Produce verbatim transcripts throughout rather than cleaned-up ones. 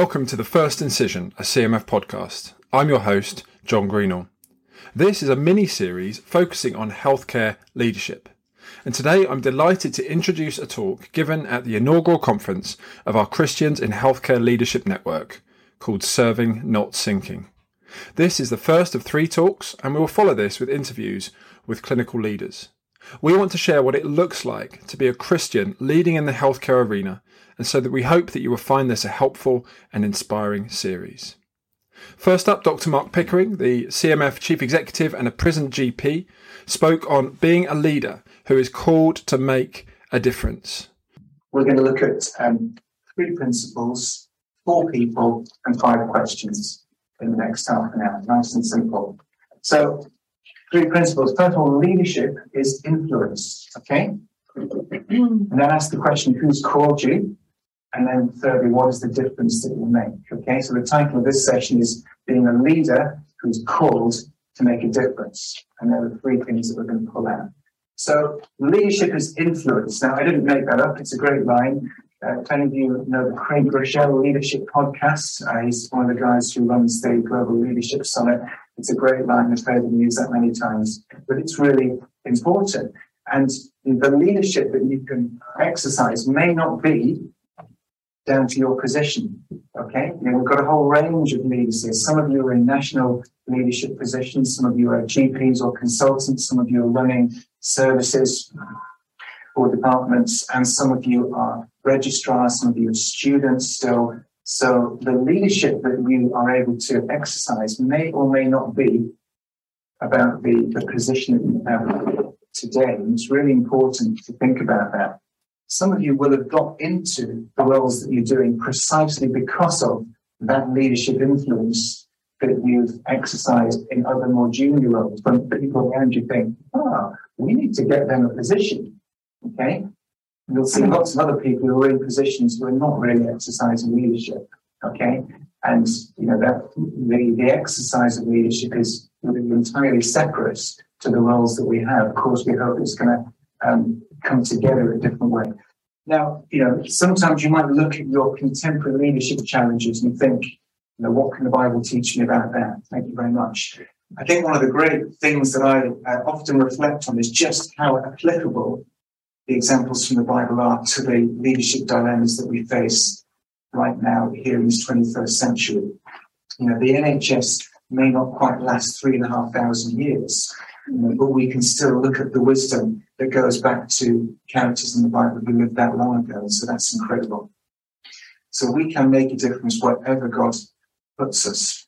Welcome to the First Incision, a C M F podcast. I'm your host, John Greenall. This is a mini-series focusing on healthcare leadership. And today I'm delighted to introduce a talk given at the inaugural conference of our Christians in Healthcare Leadership Network called Serving Not Sinking. This is the first of three talks, and we will follow this with interviews with clinical leaders. We want to share what it looks like to be a Christian leading in the healthcare arena, and so that we hope that you will find this a helpful and inspiring series. First up, Doctor Mark Pickering, the C M F Chief Executive and a prison G P, spoke on being a leader who is called to make a difference. We're going to look at um, three principles, four people, and five questions in the next half an hour. Nice and simple. So, three principles. First of all, leadership is influence, okay? And then ask the question, who's called you? And then thirdly, what is the difference that you make? Okay, so the title of this session is Being a Leader Who's Called to Make a Difference. And there are the three things that we're going to pull out. So leadership is influence. Now, I didn't make that up. It's a great line. Uh, if any of you know the Craig Groeschel Leadership Podcast, uh, he's one of the guys who runs the Global Leadership Summit. It's a great line. I've heard him use that many times. But it's really important. And the leadership that you can exercise may not be down to your position, okay? You know, we've got a whole range of leaders here. Some of you are in national leadership positions, some of you are G Ps or consultants, some of you are running services or departments, and some of you are registrars, some of you are students still. So the leadership that you are able to exercise may or may not be about the, the position that you have today. And it's really important to think about that. Some of you will have got into the roles that you're doing precisely because of that leadership influence that you've exercised in other more junior roles. When people around you think, ah, we need to get them a position, okay? And you'll see lots of other people who are in positions who are not really exercising leadership, okay? And, you know, that the, the exercise of leadership is entirely separate to the roles that we have. Of course, we hope it's going to um, come together in a different way. Now, you know, sometimes you might look at your contemporary leadership challenges and think, you know, what can the Bible teach me about that? Thank you very much. I think one of the great things that I uh, often reflect on is just how applicable the examples from the Bible are to the leadership dilemmas that we face right now here in this twenty-first century. You know, the N H S may not quite last three and a half thousand years, you know, but we can still look at the wisdom that goes back to characters in the Bible who lived that long ago. So that's incredible. So we can make a difference wherever God puts us.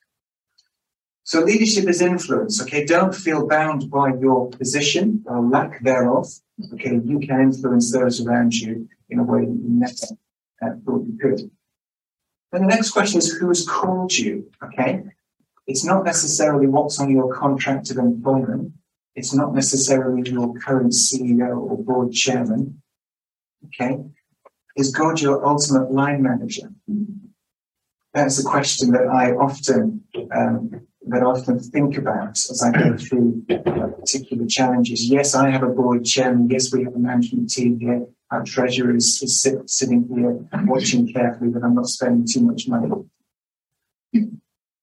So leadership is influence, okay? Don't feel bound by your position or lack thereof, okay? You can influence those around you in a way that you never uh, thought you could. Then the next question is, who has called you, okay? It's not necessarily what's on your contract of employment. It's not necessarily your current C E O or board chairman, okay? Is God your ultimate line manager? That's a question that I often um, that I often think about as I go through particular challenges. Yes, I have a board chairman. Yes, we have a management team here. Our treasurer is, is sit, sitting here watching carefully that I'm not spending too much money.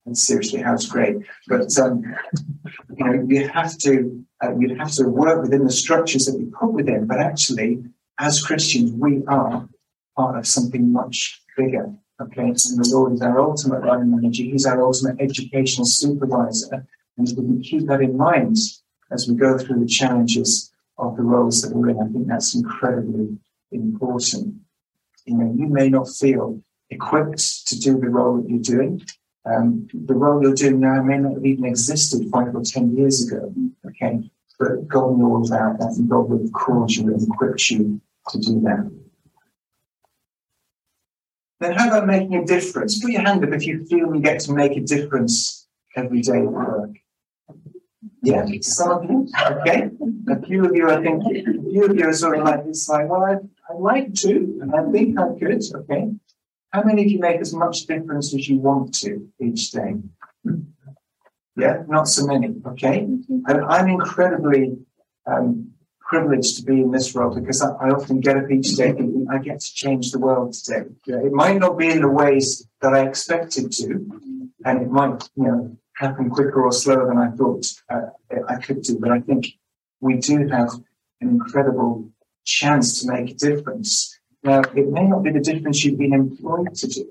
And seriously, how's great? But um, you know, you have to uh, you have to work within the structures that we put within. But actually, as Christians, we are part of something much bigger. Okay, and the Lord is our ultimate line manager. He's our ultimate educational supervisor, and if we can keep that in mind as we go through the challenges of the roles that we're in, I think that's incredibly important. You know, you may not feel equipped to do the role that you're doing. Um, the role you're doing now may not have even existed five or ten years ago, okay? But God knows about that, and God will have called you and equipped you to do that. Then how about making a difference? Put your hand up if you feel you get to make a difference every day at work. Yeah, some of you, okay? A few of you, I think, a few of you are sort of like this, like, well, I'd, I'd like to, and I think I could, okay? How many of you make as much difference as you want to each day? Yeah, not so many, okay? And I'm incredibly um, privileged to be in this role, because I, I often get up each day thinking I get to change the world today. Yeah, it might not be in the ways that I expected to, and it might, you know, happen quicker or slower than I thought uh, I could do. But I think we do have an incredible chance to make a difference. Now, it may not be the difference you've been employed to do,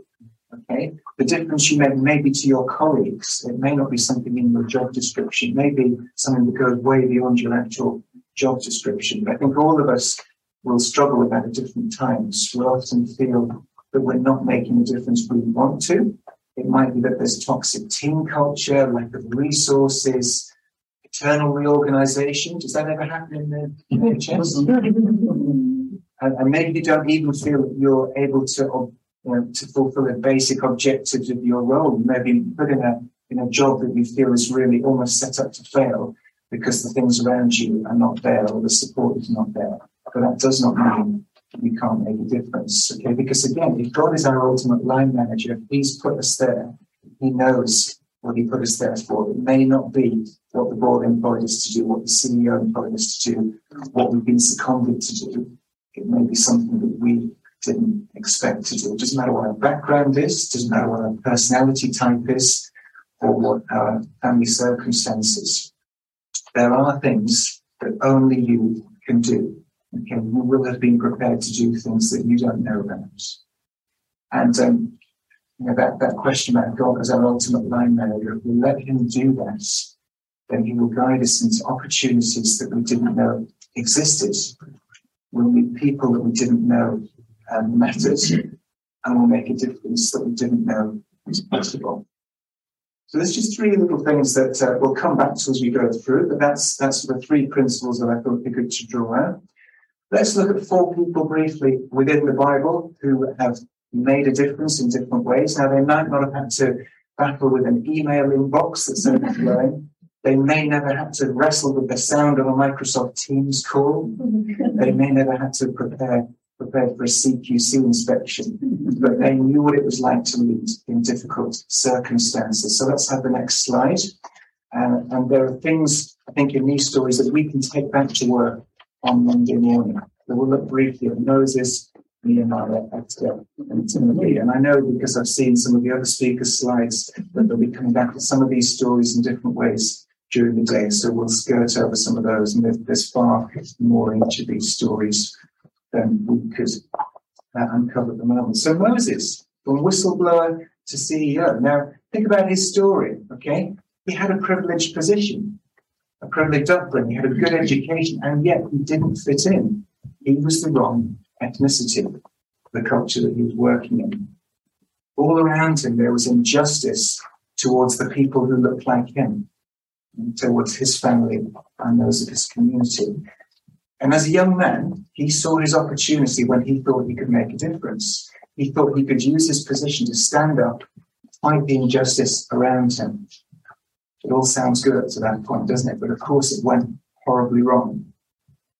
okay? The difference you make may be to your colleagues. It may not be something in your job description. It may be something that goes way beyond your actual job description. But I think all of us will struggle with that at different times. We'll often feel that we're not making the difference we want to. It might be that there's toxic team culture, lack of resources, internal reorganization. Does that ever happen in the N H S? and, and maybe you don't even feel that you're able to, you know, to fulfill the basic objectives of your role. Maybe put in a in a job that you feel is really almost set up to fail because the things around you are not there or the support is not there. But that does not mean you can't make a difference, okay? Because again, if God is our ultimate line manager, He's put us there. He knows what He put us there for. It may not be what the board employed us to do, what the C E O employed us to do, what we've been seconded to do. It may be something that we didn't expect to do. It doesn't matter what our background is, it doesn't matter what our personality type is, or what our family circumstances. There are things that only you can do. Okay, you will have been prepared to do things that you don't know about. And um, you know, that, that question about God as our ultimate line manager, if we let Him do that, then He will guide us into opportunities that we didn't know existed. We'll meet people that we didn't know um, mattered, and we'll make a difference that we didn't know was possible. So there's just three little things that uh, we'll come back to as we go through, but that's, that's the three principles that I thought would be good to draw out. Let's look at four people briefly within the Bible who have made a difference in different ways. Now, they might not have had to battle with an email inbox that's overflowing. They may never have to wrestle with the sound of a Microsoft Teams call. They may never have to prepare, prepare for a C Q C inspection. But they knew what it was like to lead in difficult circumstances. So let's have the next slide. Uh, and there are things, I think, in these stories that we can take back to work on Monday morning. So we'll look briefly at Moses, Nehemiah, Esther, and Timothy. And I know, because I've seen some of the other speakers' slides, that they'll be coming back to some of these stories in different ways during the day. So we'll skirt over some of those, and there's far more in each of these stories than we could uh, uncover at the moment. So Moses, from whistleblower to C E O. Now, think about his story, okay? He had a privileged position, a privileged upbringing, he had a good education, and yet he didn't fit in. He was the wrong ethnicity, the culture that he was working in. All around him, there was injustice towards the people who looked like him, and towards his family and those of his community. And as a young man, he saw his opportunity when he thought he could make a difference. He thought he could use his position to stand up, fight the injustice around him. It all sounds good to that point, doesn't it? But of course it went horribly wrong.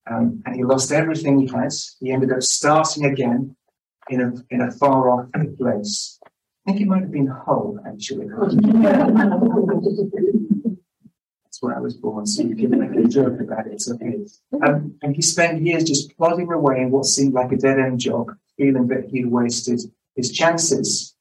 Um, and he lost everything he had. He ended up starting again in a, in a far-off place. I think it might have been Hull, actually. That's where I was born, so you can make a joke about it. It's okay. Um, and he spent years just plodding away in what seemed like a dead-end job, feeling that he'd wasted his chances.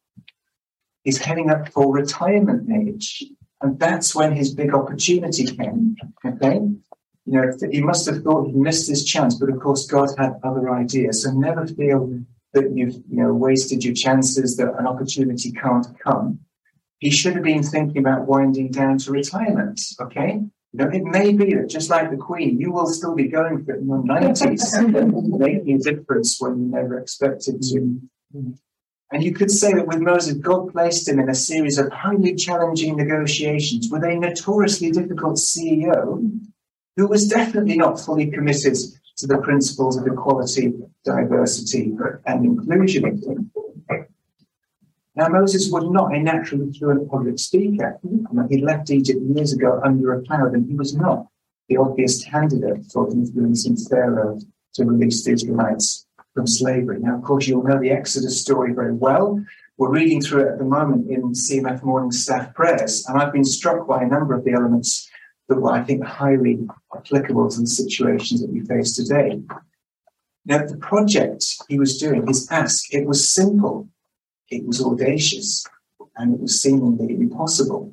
He's heading up for retirement age. And that's when his big opportunity came, okay? You know, he must have thought he missed his chance, but of course God had other ideas. So never feel that you've, you know, wasted your chances, that an opportunity can't come. He should have been thinking about winding down to retirement, okay? You know, it may be that just like the Queen, you will still be going for it in your nineties, making a difference when you never expected to. And you could say that with Moses, God placed him in a series of highly challenging negotiations with a notoriously difficult C E O who was definitely not fully committed to the principles of equality, diversity, and inclusion. Now, Moses was not a naturally fluent public speaker. He left Egypt years ago under a cloud, and he was not the obvious candidate for influencing Pharaoh to release the Israelites from slavery. Now, of course, you'll know the Exodus story very well. We're reading through it at the moment in C M F Morning Staff Prayers, and I've been struck by a number of the elements but what I think are highly applicable to the situations that we face today. Now, the project he was doing, his ask, it was simple, it was audacious, and it was seemingly impossible.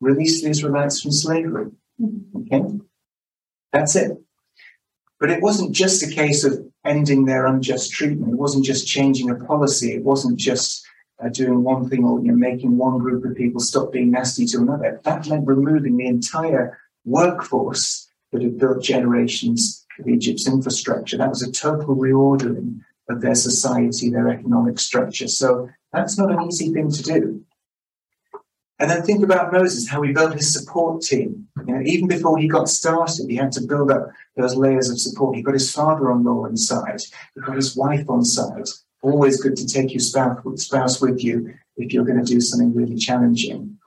Release the Israelites from slavery. Okay? That's it. But it wasn't just a case of ending their unjust treatment. It wasn't just changing a policy. It wasn't just uh, doing one thing or you know, making one group of people stop being nasty to another. That meant removing the entire workforce that had built generations of Egypt's infrastructure. That was a total reordering of their society, their economic structure. So that's not an easy thing to do. And then think about Moses, how he built his support team. You know, even before he got started, he had to build up those layers of support. He got his father-in-law on side. He got his wife on side. Always good to take your spouse with you if you're going to do something really challenging.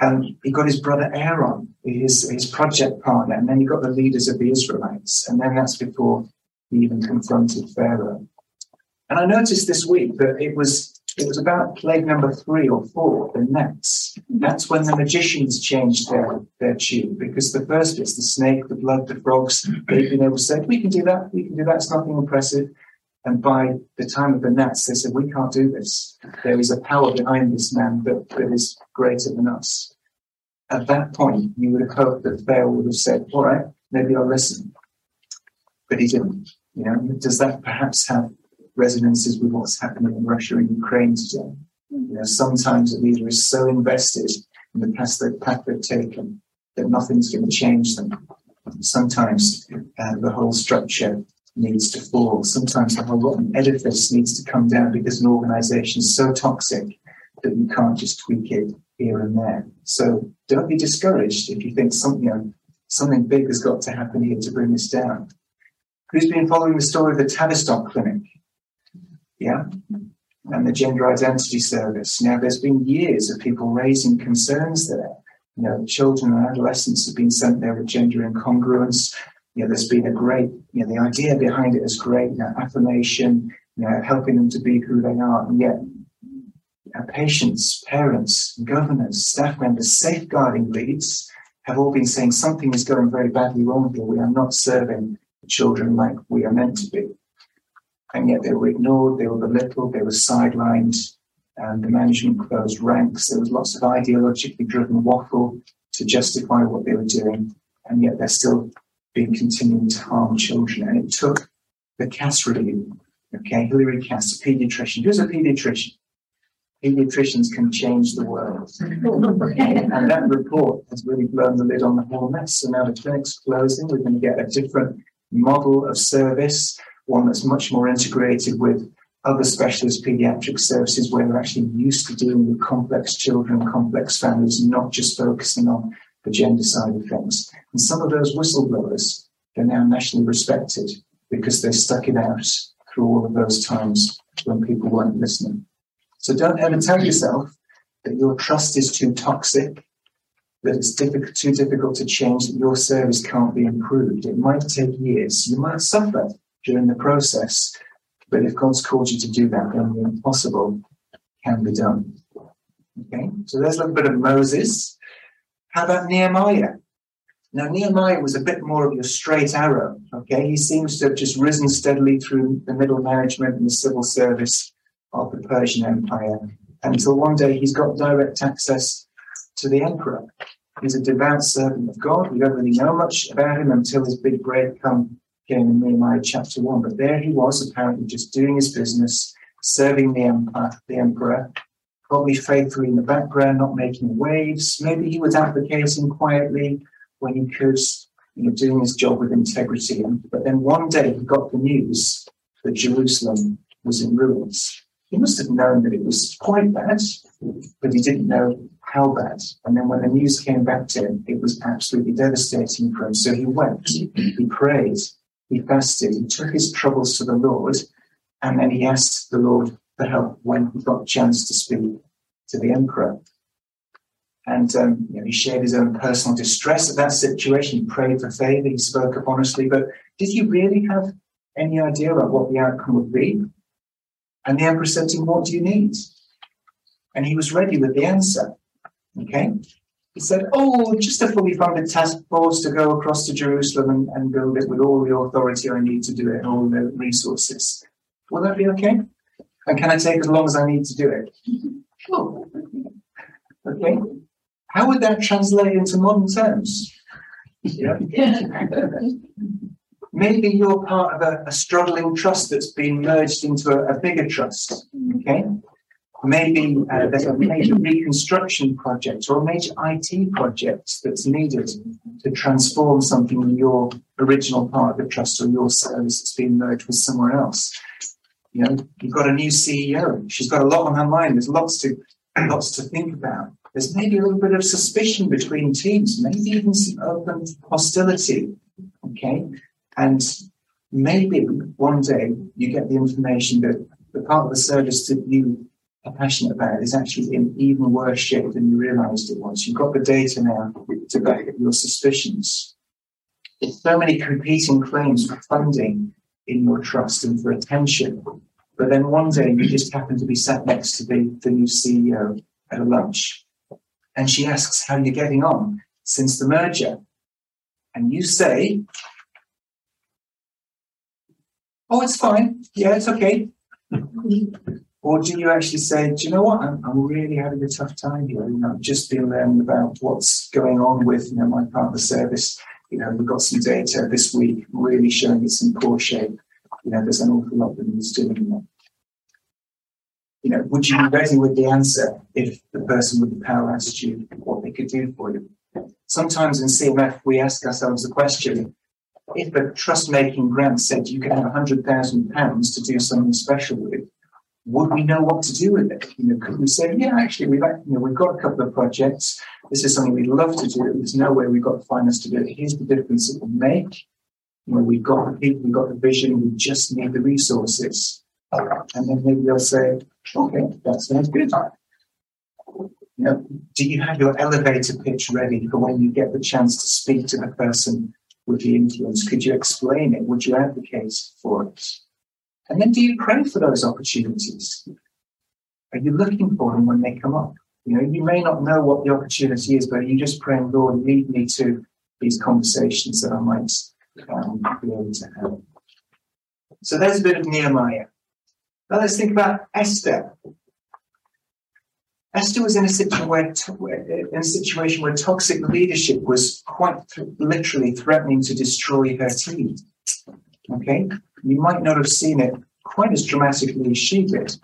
And he got his brother Aaron, his, his project partner, and then he got the leaders of the Israelites. And then that's before he even confronted Pharaoh. And I noticed this week that it was... It was about plague number three or four, the gnats. That's when the magicians changed their, their tune, because the first bit's the snake, the blood, the frogs. They've been able to say, we can do that, we can do that, it's nothing impressive. And by the time of the gnats, they said, we can't do this. There is a power behind this man that, that is greater than us. At that point, you would have hoped that Pharaoh would have said, all right, maybe I'll listen. But he didn't. You know, does that perhaps have resonances with what's happening in Russia and Ukraine today? You know, sometimes a leader is so invested in the path they've, path they've taken that nothing's going to change them. Sometimes uh, the whole structure needs to fall. Sometimes the whole rotten edifice needs to come down because an organisation is so toxic that you can't just tweak it here and there. So don't be discouraged if you think something, you know, something big has got to happen here to bring this down. Who's been following the story of the Tavistock Clinic? Yeah, and the gender identity service. Now, there's been years of people raising concerns there. You know, children and adolescents have been sent there with gender incongruence. You know, there's been a great, you know, the idea behind it is great, you know, affirmation, you know, helping them to be who they are. And yet, you know, patients, parents, governors, staff members, safeguarding leads have all been saying something is going very badly wrong here. We are not serving the children like we are meant to be. And yet they were ignored, they were belittled, they were sidelined, and the management closed ranks. There was lots of ideologically driven waffle to justify what they were doing, and yet they're still being continuing to harm children. And it took the Cass review. Okay, Hilary Cass, a paediatrician. Who's a paediatrician? Paediatricians can change the world. And that report has really blown the lid on the whole mess. So now the clinic's closing, we're going to get a different model of service, one that's much more integrated with other specialist paediatric services where they're actually used to dealing with complex children, complex families, not just focusing on the gender side of things. And some of those whistleblowers, they're now nationally respected because they stuck it out through all of those times when people weren't listening. So don't ever tell yourself that your trust is too toxic, that it's difficult, too difficult to change, that your service can't be improved. It might take years. You might suffer during the process, but if God's called you to do that, then the impossible can be done. Okay, so there's a little bit of Moses. How about Nehemiah? Now, Nehemiah was a bit more of your straight arrow, okay? He seems to have just risen steadily through the middle management and the civil service of the Persian Empire until one day he's got direct access to the emperor. He's a devout servant of God. We don't really know much about him until his big break comes. In Nehemiah chapter one, but there he was apparently just doing his business, serving the emperor, the emperor, probably faithfully in the background, not making waves. Maybe he was advocating quietly when he could, you know, doing his job with integrity. But then one day he got the news that Jerusalem was in ruins. He must have known that it was quite bad, but he didn't know how bad. And then when the news came back to him, it was absolutely devastating for him. So he wept, he prayed. He fasted, he took his troubles to the Lord, and then he asked the Lord for help when he got a chance to speak to the emperor. And um, you know, he shared his own personal distress at that situation. He prayed for favour, he spoke up honestly, but did he really have any idea about what the outcome would be? And the emperor said to him, what do you need? And he was ready with the answer, okay? He said, oh, just a fully funded task force to go across to Jerusalem and, and build it with all the authority I need to do it and all the resources. Will that be okay? And can I take as long as I need to do it? Cool. Okay. How would that translate into modern terms? Yeah. Maybe you're part of a, a struggling trust that's been merged into a, a bigger trust. Okay. Maybe uh, there's a major reconstruction project or a major I T project that's needed to transform something in your original part of the trust or your service that's been merged with somewhere else. You know, you've got a new C E O. She's got a lot on her mind. There's lots to lots to think about. There's maybe a little bit of suspicion between teams, maybe even some open hostility. Okay, and maybe one day you get the information that the part of the service that you are passionate about is actually in even worse shape than you realised it was. You've got the data now to back up your suspicions. There's so many competing claims for funding in your trust and for attention, but then one day you just happen to be sat next to the, the new C E O at a lunch, and she asks how you're getting on since the merger, and you say, oh, it's fine, yeah, it's okay. Or do you actually say, do you know what, I'm, I'm really having a tough time here. You know, I've just been learning about what's going on with, you know, my part of the service. You know, we've got some data this week really showing it's in poor shape. You know, there's an awful lot that needs doing that. You know, would you be ready with the answer if the person with the power asked you what they could do for you? Sometimes in C M F, we ask ourselves the question, if a trust-making grant said you could have one hundred thousand pounds to do something special with, would we know what to do with it? You know, could we say, yeah, actually, we've you know, we've got a couple of projects. This is something we'd love to do. There's no way we've got the finance to do it. Here's the difference it will make. You know, we've got the people, we've got the vision, we just need the resources. And then maybe they'll say, okay, that sounds good. You know, do you have your elevator pitch ready for when you get the chance to speak to the person with the influence? Could you explain it? Would you advocate for it? And then do you pray for those opportunities? Are you looking for them when they come up? You know, you may not know what the opportunity is, but are you just praying, Lord, lead me to these conversations that I might um, be able to have? So there's a bit of Nehemiah. Now let's think about Esther. Esther was in a, situ- where to- in a situation where toxic leadership was quite th- literally threatening to destroy her team. Okay, you might not have seen it quite as dramatically as she did,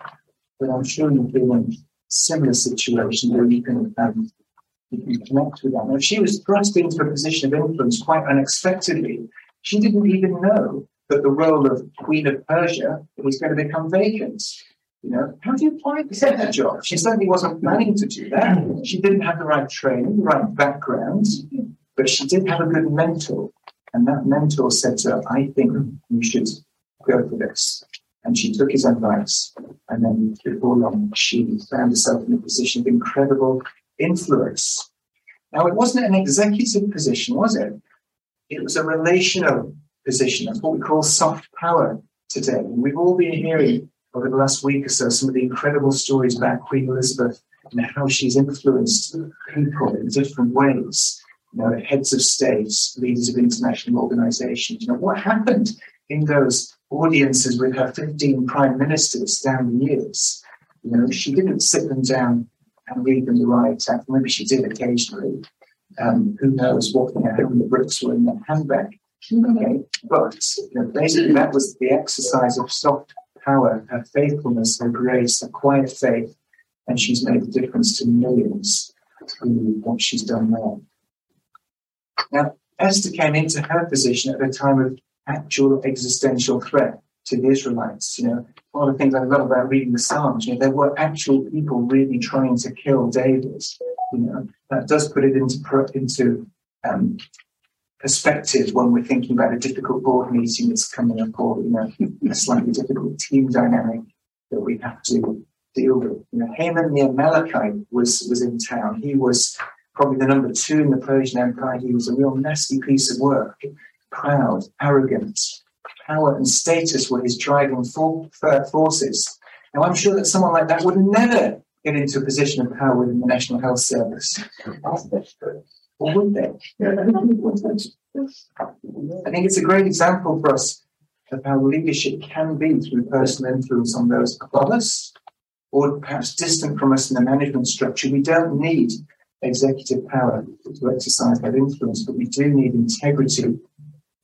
but I'm sure you've been in a similar situation where you can, um, you can connect with that. Now, she was thrust into a position of influence quite unexpectedly. She didn't even know that the role of Queen of Persia was going to become vacant. You know, how do you apply for that job? She certainly wasn't planning to do that. She didn't have the right training, the right background, but she did have a good mentor. And that mentor said to her, I think you should go for this. And she took his advice. And then before long, she found herself in a position of incredible influence. Now, it wasn't an executive position, was it? It was a relational position. That's what we call soft power today. And we've all been hearing over the last week or so some of the incredible stories about Queen Elizabeth and how she's influenced people in different ways. You know, heads of states, leaders of international organizations. You know, what happened in those audiences with her fifteen prime ministers down the years? You know, she didn't sit them down and read them the riot act. Maybe she did occasionally. Um, who knows what, you know, how many bricks were in that handbag. Okay, but you know, basically that was the exercise of soft power, her faithfulness, her grace, her quiet faith, and she's made a difference to millions through what she's done now. Now, Esther came into her position at a time of actual existential threat to the Israelites. You know, one of the things I love about reading the Psalms, you know, there were actual people really trying to kill David. You know, that does put it into into um, perspective when we're thinking about a difficult board meeting that's coming up, or you know, a slightly difficult team dynamic that we have to deal with. You know, Haman the Amalekite was was in town. He was probably the number two in the Persian Empire. He was a real nasty piece of work. Proud, arrogant, power and status were his driving for, for forces. Now, I'm sure that someone like that would never get into a position of power within the National Health Service. Or would they? I think it's a great example for us of how leadership can be through personal influence on those above us, or perhaps distant from us in the management structure. We don't need executive power to exercise that influence, but we do need integrity,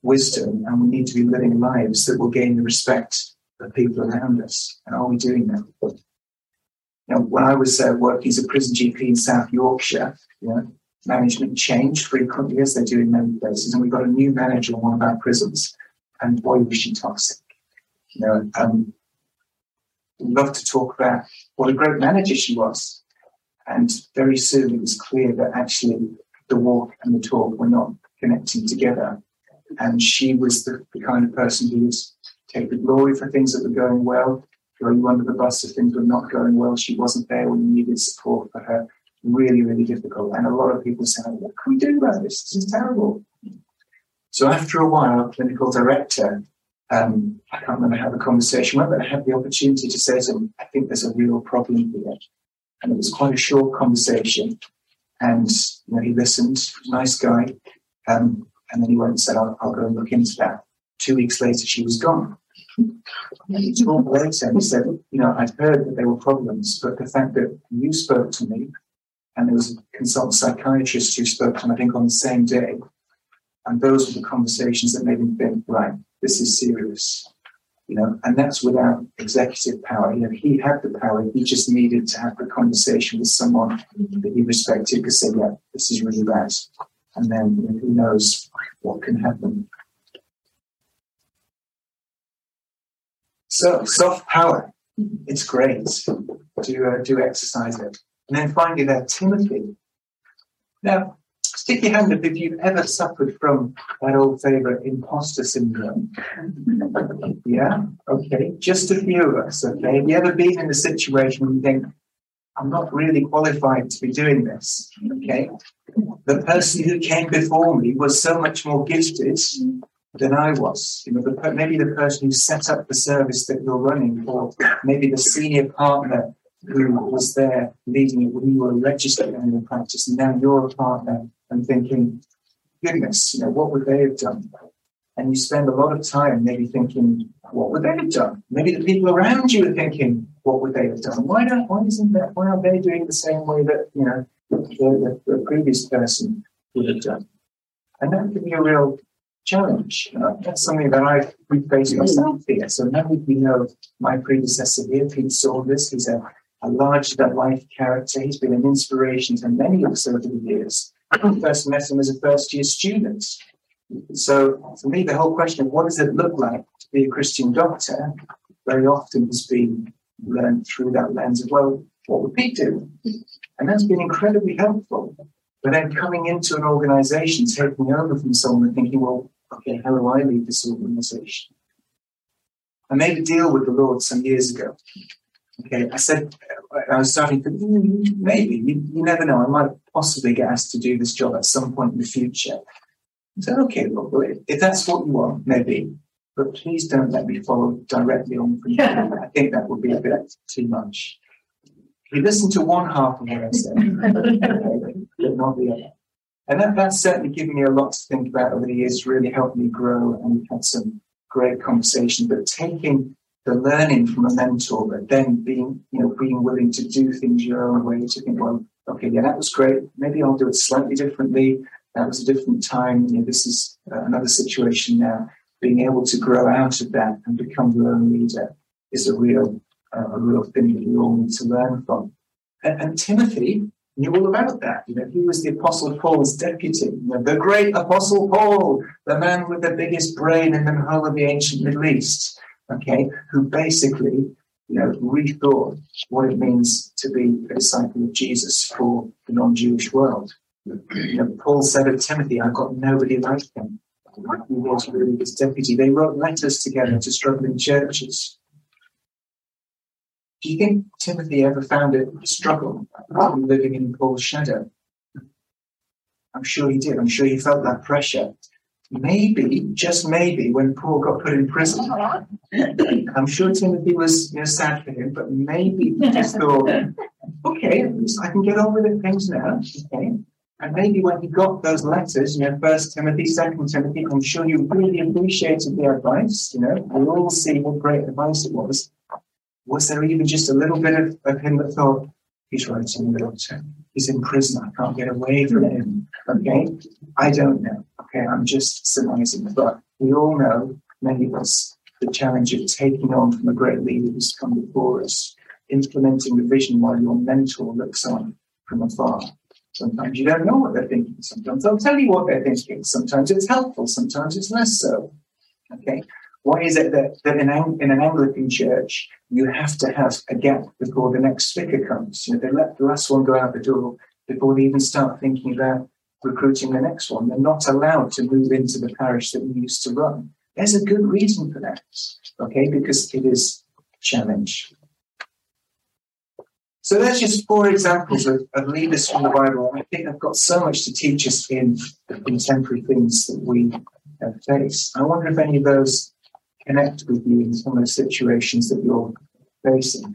wisdom, and we need to be living lives that will gain the respect of people around us. And are we doing that? You know, when I was uh, working as a prison G P in South Yorkshire, you know, management changed frequently, as they do in many places, and we got a new manager in one of our prisons, and boy, was she toxic. You know, um, we'd love to talk about what a great manager she was, and very soon it was clear that actually the walk and the talk were not connecting together, and she was the, the kind of person who was taking glory for things that were going well, throwing you under the bus if things were not going well. She wasn't there when you needed support for her. Really, really difficult. And a lot of people saying, what can we do about this? This is terrible. So after a while, our clinical director, um, I can't remember how the conversation went, but I had the opportunity to say to him, I think there's a real problem here. And it was quite a short conversation. And you know, he listened, nice guy. Um, and then he went and said, I'll, I'll go and look into that. Two weeks later, she was gone. And a month later, he said, you know, I'd heard that there were problems, but the fact that you spoke to me, and there was a consultant psychiatrist who spoke to him, I think, on the same day. And those were the conversations that made him think, right, this is serious. You know, and that's without executive power. You know, he had the power. He just needed to have the conversation with someone that he respected, because they said, yeah, this is really bad. And then, you know, who knows what can happen. So soft power, it's great to, uh, to exercise it. And then finally, there, Timothy. Now, stick your hand up if you've ever suffered from that old favourite, imposter syndrome. Yeah, okay, just a few of us, okay? Have you ever been in a situation when you think, I'm not really qualified to be doing this, okay? The person who came before me was so much more gifted than I was. You know, the, maybe the person who set up the service that you're running, or maybe the senior partner who was there leading it when you were registering in the practice, and now you're a partner and thinking, goodness, you know, what would they have done? And you spend a lot of time maybe thinking, what would they have done? Maybe the people around you are thinking, what would they have done? Why don't, why isn't that, why aren't they doing the same way that, you know, the, the, the previous person would have done? And that can be a real challenge. You know? That's something that I've faced myself here. So now we know my predecessor here, Pete Saunders, who's a a larger-than-life character. He's been an inspiration to many of us over the years. I first met him as a first-year student. So for me, the whole question of what does it look like to be a Christian doctor very often has been learned through that lens of, well, what would Pete do? And that's been incredibly helpful. But then coming into an organisation, taking over from someone and thinking, well, okay, how do I lead this organisation? I made a deal with the Lord some years ago. Okay, I said, I was starting to think, maybe, you, you never know, I might possibly get asked to do this job at some point in the future. I said, okay, look, well, if that's what you want, maybe, but please don't let me follow directly on from you. I think that would be a bit too much. You listen to one half of what I said, but not the other. And that, that's certainly given me a lot to think about over the years, really helped me grow, and we've had some great conversations, but taking the learning from a mentor, but then being, you know, being willing to do things your own way, to think, well, okay, yeah, that was great. Maybe I'll do it slightly differently. That was a different time. You know, this is uh, another situation now. Being able to grow out of that and become your own leader is a real, uh, a real thing that we all need to learn from. And, and Timothy knew all about that. You know, he was the Apostle Paul's deputy. You know, the great Apostle Paul, the man with the biggest brain in the whole of the ancient Middle East. Okay, who basically, you know, rethought what it means to be a disciple of Jesus for the non-Jewish world. You know, Paul said of Timothy, I've got nobody like him. He was really his deputy. They wrote letters together to struggling churches. Do you think Timothy ever found it a struggle living in Paul's shadow? I'm sure he did. I'm sure he felt that pressure. Maybe, just maybe, when Paul got put in prison, I'm sure Timothy was, you know, sad for him, but maybe he just thought, okay, at least I can get on with it, things now. Okay. And maybe when you got those letters, you know, First Timothy, Second Timothy, I'm sure you really appreciated the advice, you know, and we'll all see what great advice it was. Was there even just a little bit of, of him that thought, he's writing the doctor, he's in prison, I can't get away from him, okay? I don't know, okay, I'm just surmising, but we all know, many of us, the challenge of taking on from a great leader who's come before us, implementing the vision while your mentor looks on from afar. Sometimes you don't know what they're thinking. Sometimes they'll tell you what they're thinking. Sometimes it's helpful. Sometimes it's less so. Okay. Why is it that, that in, in an Anglican church, you have to have a gap before the next vicar comes? You know, they let the last one go out the door before they even start thinking about recruiting the next one. They're not allowed to move into the parish that we used to run. There's a good reason for that. Okay. Because it is a challenge. So there's just four examples of, of leaders from the Bible. I think I've got so much to teach us in the contemporary things that we have faced. I wonder if any of those connect with you in some of the situations that you're facing.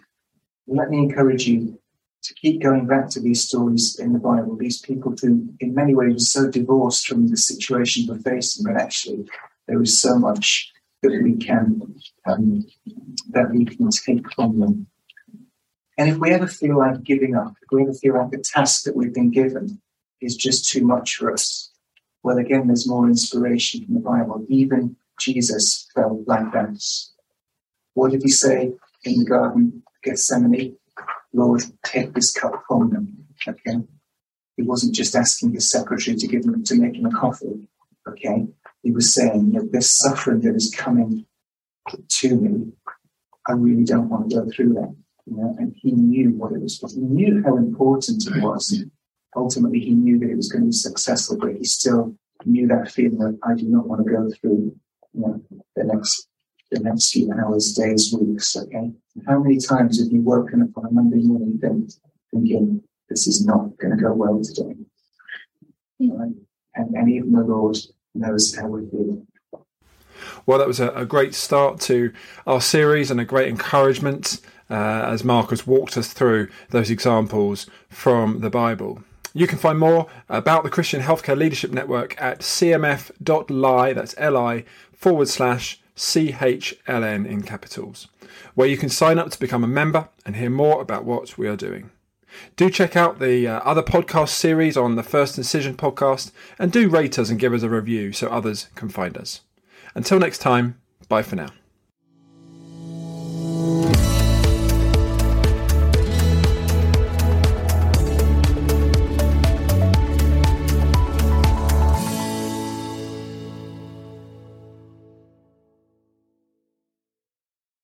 Let me encourage you to keep going back to these stories in the Bible, these people who in many ways were so divorced from the situation we're facing, but actually there is so much that we can um, that we can take from them. And if we ever feel like giving up, if we ever feel like the task that we've been given is just too much for us, well, again, there's more inspiration from the Bible. Even Jesus felt like that. What did he say in the Garden of Gethsemane? Lord, take this cup from them. Okay. He wasn't just asking his secretary to give him, to make him a coffee. Okay. He was saying, you know, this suffering that is coming to me, I really don't want to go through that. You know, and he knew what it was. He knew how important it was. Ultimately, he knew that it was going to be successful, but he still knew that feeling of, I do not want to go through, you know, the next the next few hours, days, weeks. Okay, and how many times have you woken up on a Monday morning thinking, this is not going to go well today? Yeah. Right? And, and even the Lord knows how we feel. Well, that was a, a great start to our series and a great encouragement uh, as Mark has walked us through those examples from the Bible. You can find more about the Christian Healthcare Leadership Network at c m f dot l i, that's L I, forward slash C H L N in capitals, where you can sign up to become a member and hear more about what we are doing. Do check out the uh, other podcast series on the First Incision podcast and do rate us and give us a review so others can find us. Until next time, bye for now.